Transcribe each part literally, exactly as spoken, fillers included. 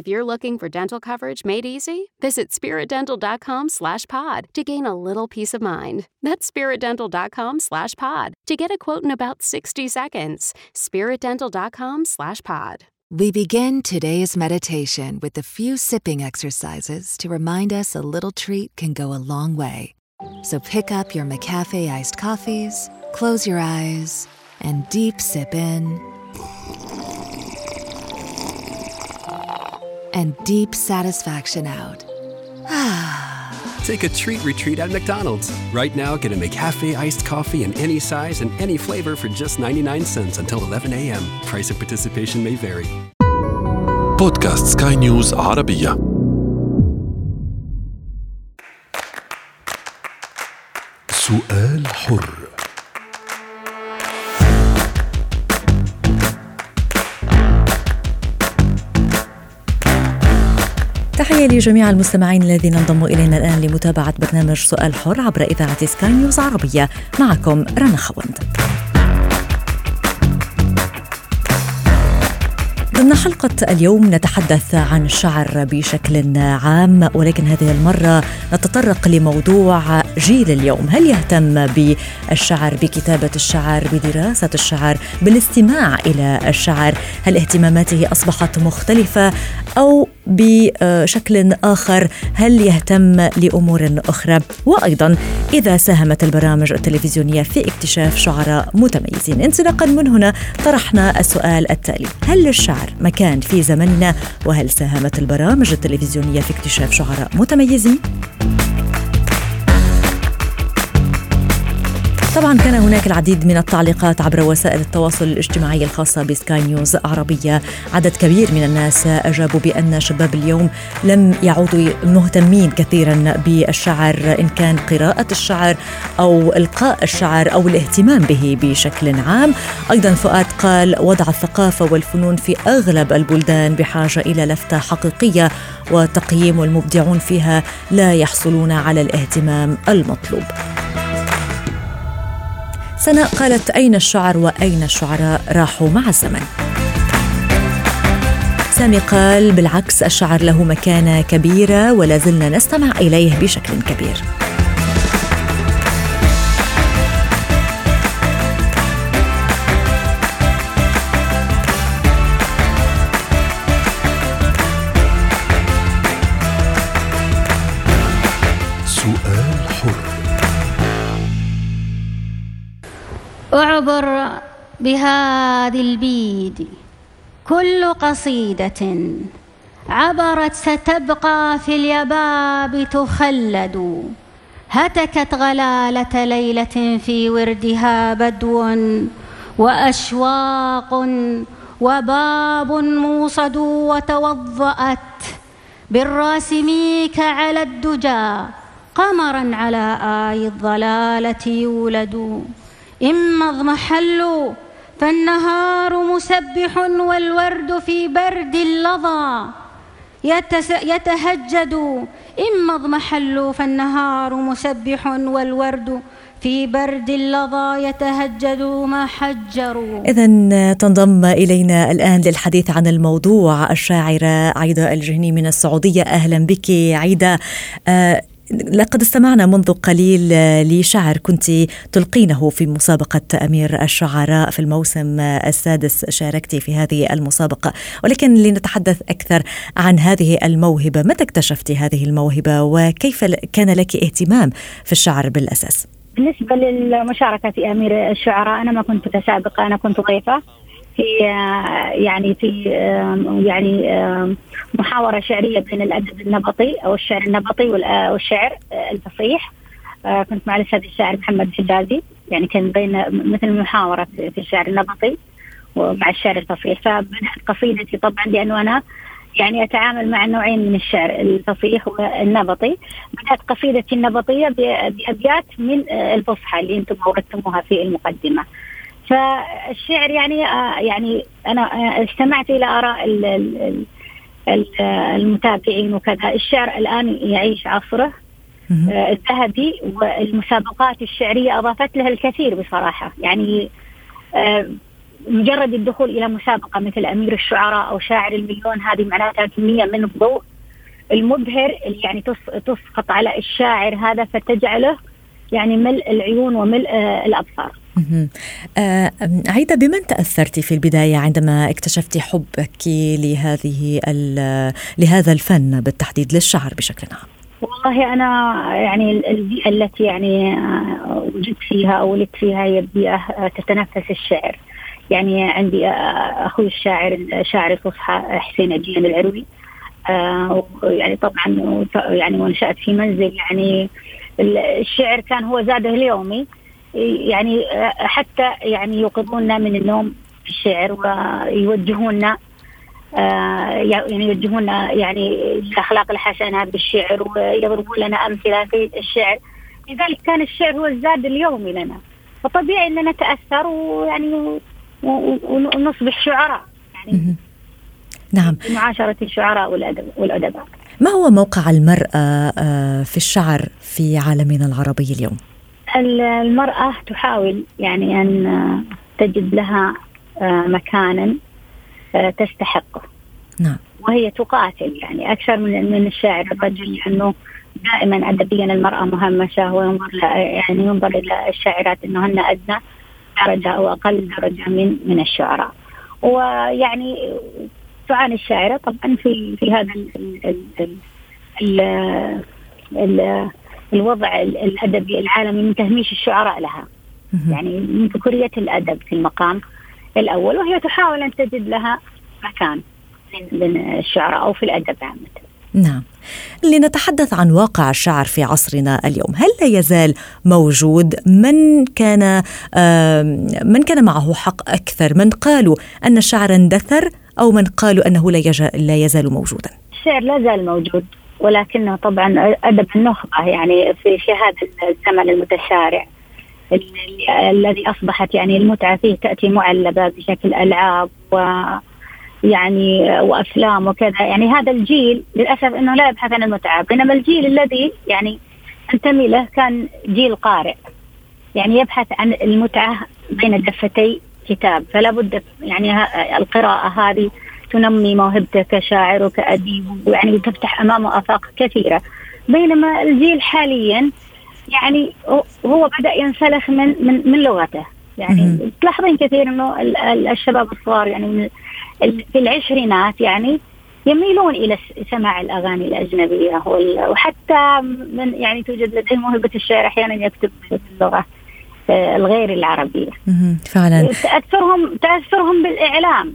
If you're looking for dental coverage made easy, visit spiritdental.com slash pod to gain a little peace of mind. That's spiritdental.com slash pod to get a quote in about sixty seconds. spiritdental.com slash pod. We begin today's meditation with a few sipping exercises to remind us a little treat can go a long way. So pick up your McCafe iced coffees, close your eyes, and deep sip in. And deep satisfaction out. Take a treat retreat at McDonald's. Right now, get a McCafe iced coffee in any size and any flavor for just ninety-nine cents until eleven a.m. Price of participation may vary. بودكاست سكاي نيوز عربية. سؤال حر. تحية لجميع المستمعين الذين انضموا إلينا الآن لمتابعة برنامج سؤال حر عبر إذاعة سكاي نيوز عربية. معكم رنا خوند. ضمن حلقة اليوم نتحدث عن الشعر بشكل عام، ولكن هذه المرة نتطرق لموضوع جيل اليوم. هل يهتم بالشعر، بكتابة الشعر، بدراسة الشعر، بالاستماع إلى الشعر؟ هل اهتماماته أصبحت مختلفة أو بشكل آخر هل يهتم لأمور أخرى؟ وأيضا إذا ساهمت البرامج التلفزيونية في اكتشاف شعراء متميزين. انطلاقا من هنا طرحنا السؤال التالي: هل للشعر مكان في زمننا، وهل ساهمت البرامج التلفزيونية في اكتشاف شعراء متميزين؟ طبعا كان هناك العديد من التعليقات عبر وسائل التواصل الاجتماعي الخاصة بسكاي نيوز عربية. عدد كبير من الناس أجابوا بأن شباب اليوم لم يعودوا مهتمين كثيرا بالشعر، إن كان قراءة الشعر أو إلقاء الشعر أو الاهتمام به بشكل عام. أيضا فؤاد قال: وضع الثقافة والفنون في أغلب البلدان بحاجة إلى لفتة حقيقية وتقييم، والمبدعون فيها لا يحصلون على الاهتمام المطلوب. سناء قالت: أين الشعر وأين الشعراء، راحوا مع الزمن. سامي قال: بالعكس، الشعر له مكانة كبيرة ولا زلنا نستمع إليه بشكل كبير. أعبر بهذه البيد، كل قصيدة عبرت ستبقى في اليباب تخلد. هتكت غلالة ليلة في وردها بدو، وأشواق وباب موصد. وتوضأت بالراسميك على الدجى، قمرا على آي الضلالة يولد. إما اضمحلوا فالنهار مسبح، والورد في برد اللظى يتهجد. إما اضمحلوا فالنهار مسبح، والورد في برد اللظى يتهجد ما حجروا. إذن تنضم إلينا الآن للحديث عن الموضوع الشاعرة عيدة الجهني من السعودية. أهلا بك عيدة. آه لقد استمعنا منذ قليل لشعر كنت تلقينه في مسابقة أمير الشعراء في الموسم السادس، شاركت في هذه المسابقة، ولكن لنتحدث أكثر عن هذه الموهبة. متى اكتشفتي هذه الموهبة وكيف كان لك اهتمام في الشعر بالأساس؟ بالنسبة للمشاركة في أمير الشعراء، أنا ما كنت متسابقة، أنا كنت ضيفة في يعني في يعني محاورة شعرية بين الأدب النبطي أو الشعر النبطي والشعر الفصيح. كنت مع الأستاذ الشاعر محمد حدادي، يعني كان بين مثل محاورة في الشعر النبطي ومع الشعر الفصيح. فبنحت قصيدتي طبعا لأنه أنا يعني أتعامل مع نوعين من الشعر، الفصيح والنبطي. بدأت قصيدتي النبطية بأبيات من الفصحى اللي أنتم وردتموها في المقدمة. فالشعر يعني آه يعني أنا استمعت إلى آراء المتابعين وكذا. الشعر الآن يعيش عصره آه الذهبي، والمسابقات الشعرية أضافت لها الكثير بصراحة. يعني آه مجرد الدخول إلى مسابقة مثل أمير الشعراء أو شاعر المليون، هذه معناتها كمية من الضوء المبهر اللي يعني تسقط على الشاعر هذا، فتجعله يعني ملء العيون وملء آه الأبصار. آه عيدة، بمن تأثرتي في البداية عندما اكتشفتي حبك لهذه لهذا الفن بالتحديد، للشعر بشكل عام؟ والله أنا يعني البيئة التي يعني وجدت فيها أو ولدت فيها هي بيئة تتنفس الشعر. يعني عندي أخوي الشاعر شاعر الفصحى حسين الجين العروي، آه يعني طبعا يعني ونشأت في منزل يعني الشعر كان هو زاده اليومي، يعني حتى يعني يوقظوننا من النوم في الشعر ويوجهوننا يعني يوجهوننا يعني الأخلاق الحسنة بالشعر ويضربون لنا أمثلة في الشعر. لذلك كان الشعر هو الزاد اليومي لنا، فطبيعي أننا نتأثر ويعني ونصبح شعراء يعني. نعم، معاشرة الشعراء والأدباء. ما هو موقع المرأة في الشعر في عالمنا العربي اليوم؟ المرأة تحاول يعني أن تجد لها مكانا تستحقه. نعم. وهي تقاتل يعني أكثر من من الشاعر الرجل، لأنه دائما أدبيا المرأة مهمشة، وينظر يعني ينظر إلى الشاعرات أنهن أدنى درجة أو أقل درجة من من الشعراء. ويعني تعاني الشاعرة طبعا في في هذا ال ال ال ال ال الوضع الأدبي العالمي من تهميش الشعراء لها، يعني من فكرية الأدب في المقام الأول، وهي تحاول أن تجد لها مكان من الشعراء أو في الأدب عامة. نعم. لنتحدث عن واقع الشعر في عصرنا اليوم، هل لا يزال موجود من كان من كان معه حق أكثر، من قالوا أن الشعر اندثر أو من قالوا أنه لا يزال موجودا؟ الشعر لا زال موجود، ولكنه طبعا أدب النخبة يعني في هذا الزمن المتسارع الذي أصبحت يعني المتعة فيه تأتي معلبة بشكل ألعاب ويعني وأفلام وكذا. يعني هذا الجيل للأسف أنه لا يبحث عن المتعة، بينما الجيل الذي يعني انتمي له كان جيل قارئ، يعني يبحث عن المتعة بين دفتي كتاب. فلا بد يعني القراءة هذه تنمي موهبته كشاعر وكأديب، ويعني تفتح أمامه آفاق كثيرة. بينما الجيل حاليا يعني هو بدأ ينسلخ من من, من لغته. يعني م- تلاحظين كثير إنه الشباب الصغار يعني في العشرينات يعني يميلون إلى سماع الأغاني الأجنبية، وحتى من يعني توجد لديهم موهبة الشعر أحيانا يكتب باللغة الغير العربية. م- فعلا تأثرهم تأثرهم بالإعلام.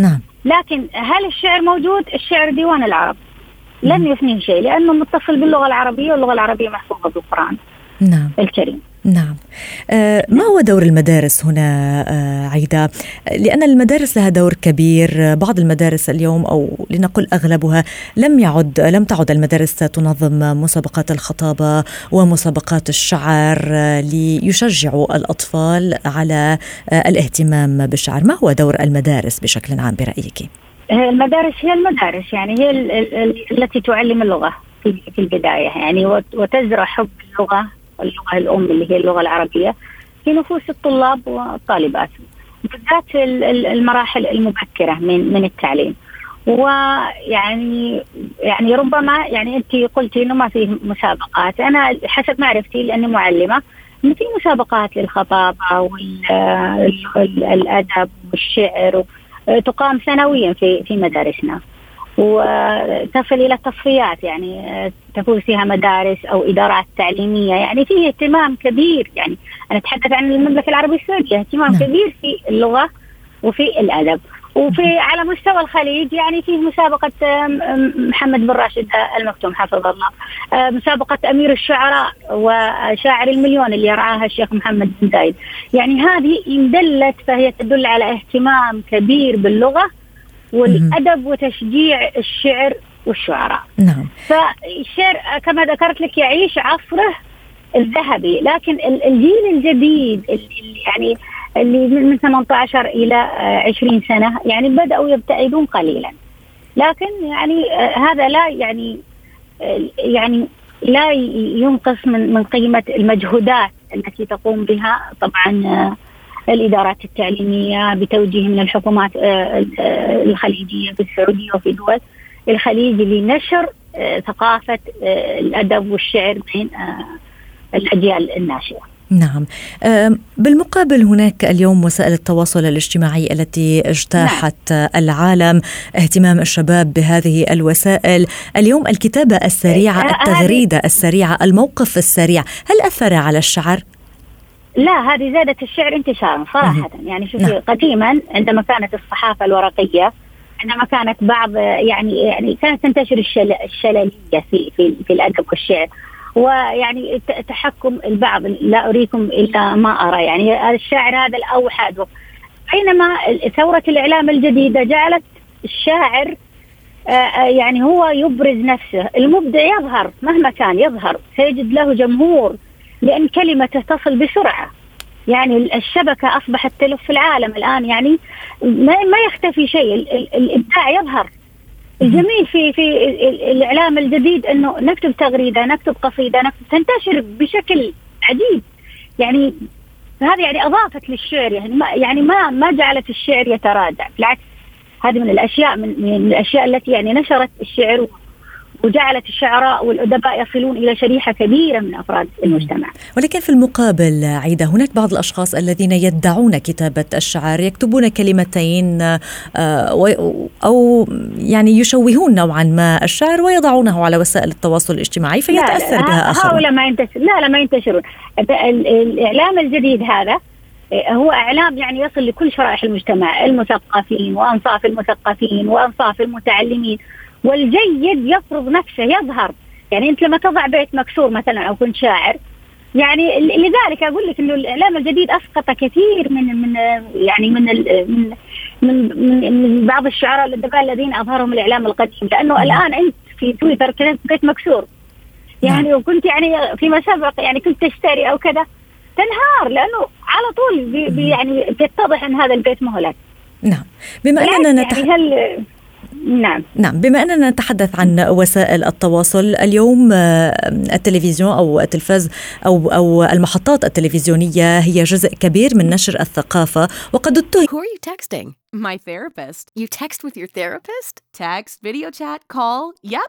نعم. لكن هل الشعر موجود؟ الشعر ديوان العرب لم يفنيه شيء، لأنه متصل باللغة العربية، واللغة العربية محفوظة بالقرآن. نعم. الكريم. نعم. آه ما هو دور المدارس هنا آه عيدة؟ لأن المدارس لها دور كبير. بعض المدارس اليوم أو لنقل أغلبها لم يعد لم تعد المدارس تنظم مسابقات الخطابة ومسابقات الشعر ليشجعوا الأطفال على آه الاهتمام بالشعر. ما هو دور المدارس بشكل عام برأيك؟ المدارس هي المدارس يعني هي ال ال ال التي تعلم اللغة في, في البداية، يعني وتزرع حب اللغة اللغة الأم اللي هي اللغة العربية في نفوس الطلاب والطالبات، بالذات المراحل المبكرة من من التعليم. ويعني يعني ربما يعني أنت قلتي إنه ما فيه مسابقات، أنا حسب معرفتي لأني معلمة إنه في مسابقات للخطابة والأدب والشعر تقام سنويا في في مدارسنا، وتصل إلى تصفيات يعني تكون فيها مدارس أو إدارات تعليمية. يعني فيه اهتمام كبير، يعني أنا أتحدث عن المملكة العربية السعودية، اهتمام نعم. كبير في اللغة وفي الأدب. وفي على مستوى الخليج يعني فيه مسابقة محمد بن راشد المكتوم حفظه الله، مسابقة أمير الشعراء وشاعر المليون اللي يرعاها الشيخ محمد بن دايد. يعني هذه اندلت فهي تدل على اهتمام كبير باللغة والأدب وتشجيع الشعر والشعراء. نعم. فالشعر كما ذكرت لك يعيش عصره الذهبي، لكن الجيل الجديد اللي يعني اللي من ثمانية عشر إلى عشرين سنة يعني بدأوا يبتعدون قليلا، لكن يعني هذا لا يعني يعني لا ينقص من من قيمة المجهودات التي تقوم بها طبعا الإدارات التعليمية بتوجيه من الحكومات الخليجية في السعودية وفي دول الخليج لنشر ثقافة الأدب والشعر بين الأجيال الناشئة. نعم. بالمقابل هناك اليوم وسائل التواصل الاجتماعي التي اجتاحت نعم. العالم، اهتمام الشباب بهذه الوسائل اليوم، الكتابة السريعة، التغريدة السريعة، الموقف السريع، هل أثر على الشعر؟ لا، هذه زادت الشعر انتشارا صراحة. يعني شوفي نعم. قديما عندما كانت الصحافة الورقية، عندما كانت بعض يعني يعني كانت تنتشر الشللية في في في الأدب والشعر، ويعني تحكم البعض، لا أريكم إلا ما أرى، يعني الشاعر هذا الأوحد. بينما ثورة الإعلام الجديدة جعلت الشاعر يعني هو يبرز نفسه، المبدع يظهر مهما كان، يظهر سيجد له جمهور لأن كلمته تصل بسرعة. يعني الشبكة أصبحت تلف في العالم الآن، يعني ما يختفي شيء، الإبداع يظهر. الجميل في في الإعلام الجديد إنه نكتب تغريدة، نكتب قصيدة، نكتب، تنتشر بشكل عجيب. يعني هذه يعني أضافت للشعر، يعني ما يعني ما ما جعلت الشعر يتراجع، بالعكس هذه من الأشياء من, من الأشياء التي يعني نشرت الشعر وجعلت الشعراء والأدباء يصلون إلى شريحة كبيرة من أفراد المجتمع. ولكن في المقابل عيدة، هناك بعض الأشخاص الذين يدعون كتابة الشعر، يكتبون كلمتين أو يعني يشوهون نوعا ما الشعر ويضعونه على وسائل التواصل الاجتماعي فيتأثر بها آخر. لا ما ينتشر، لا لا ما ينتشرون. الإعلام الجديد هذا هو إعلام يعني يصل لكل شرائح المجتمع، المثقفين وأنصاف المثقفين وأنصاف المتعلمين، والجيد يفرض نفسه يظهر. يعني أنت لما تضع بيت مكسور مثلا أو كنت شاعر، يعني لذلك أقول لك إنه الإعلام الجديد أسقط كثير من من يعني من من من, من بعض الشعراء والأدباء الذين أظهرهم الإعلام القديم، لأنه الآن أنت في تويتر كنت بيت مكسور يعني، وكنت يعني فيما سبق يعني كنت تشتري أو كذا تنهار، لأنه على طول بي بي يعني بيتضح أن هذا البيت مهلك. نعم. بما أننا نتح... يعني هل... نعم. نعم. بما أننا نتحدث عن وسائل التواصل اليوم، التلفزيون أو التلفاز أو أو المحطات التلفزيونية هي جزء كبير من نشر الثقافة. وقد اتهم Who are you texting? My therapist. You text with your therapist? Text, video chat, call. Yep.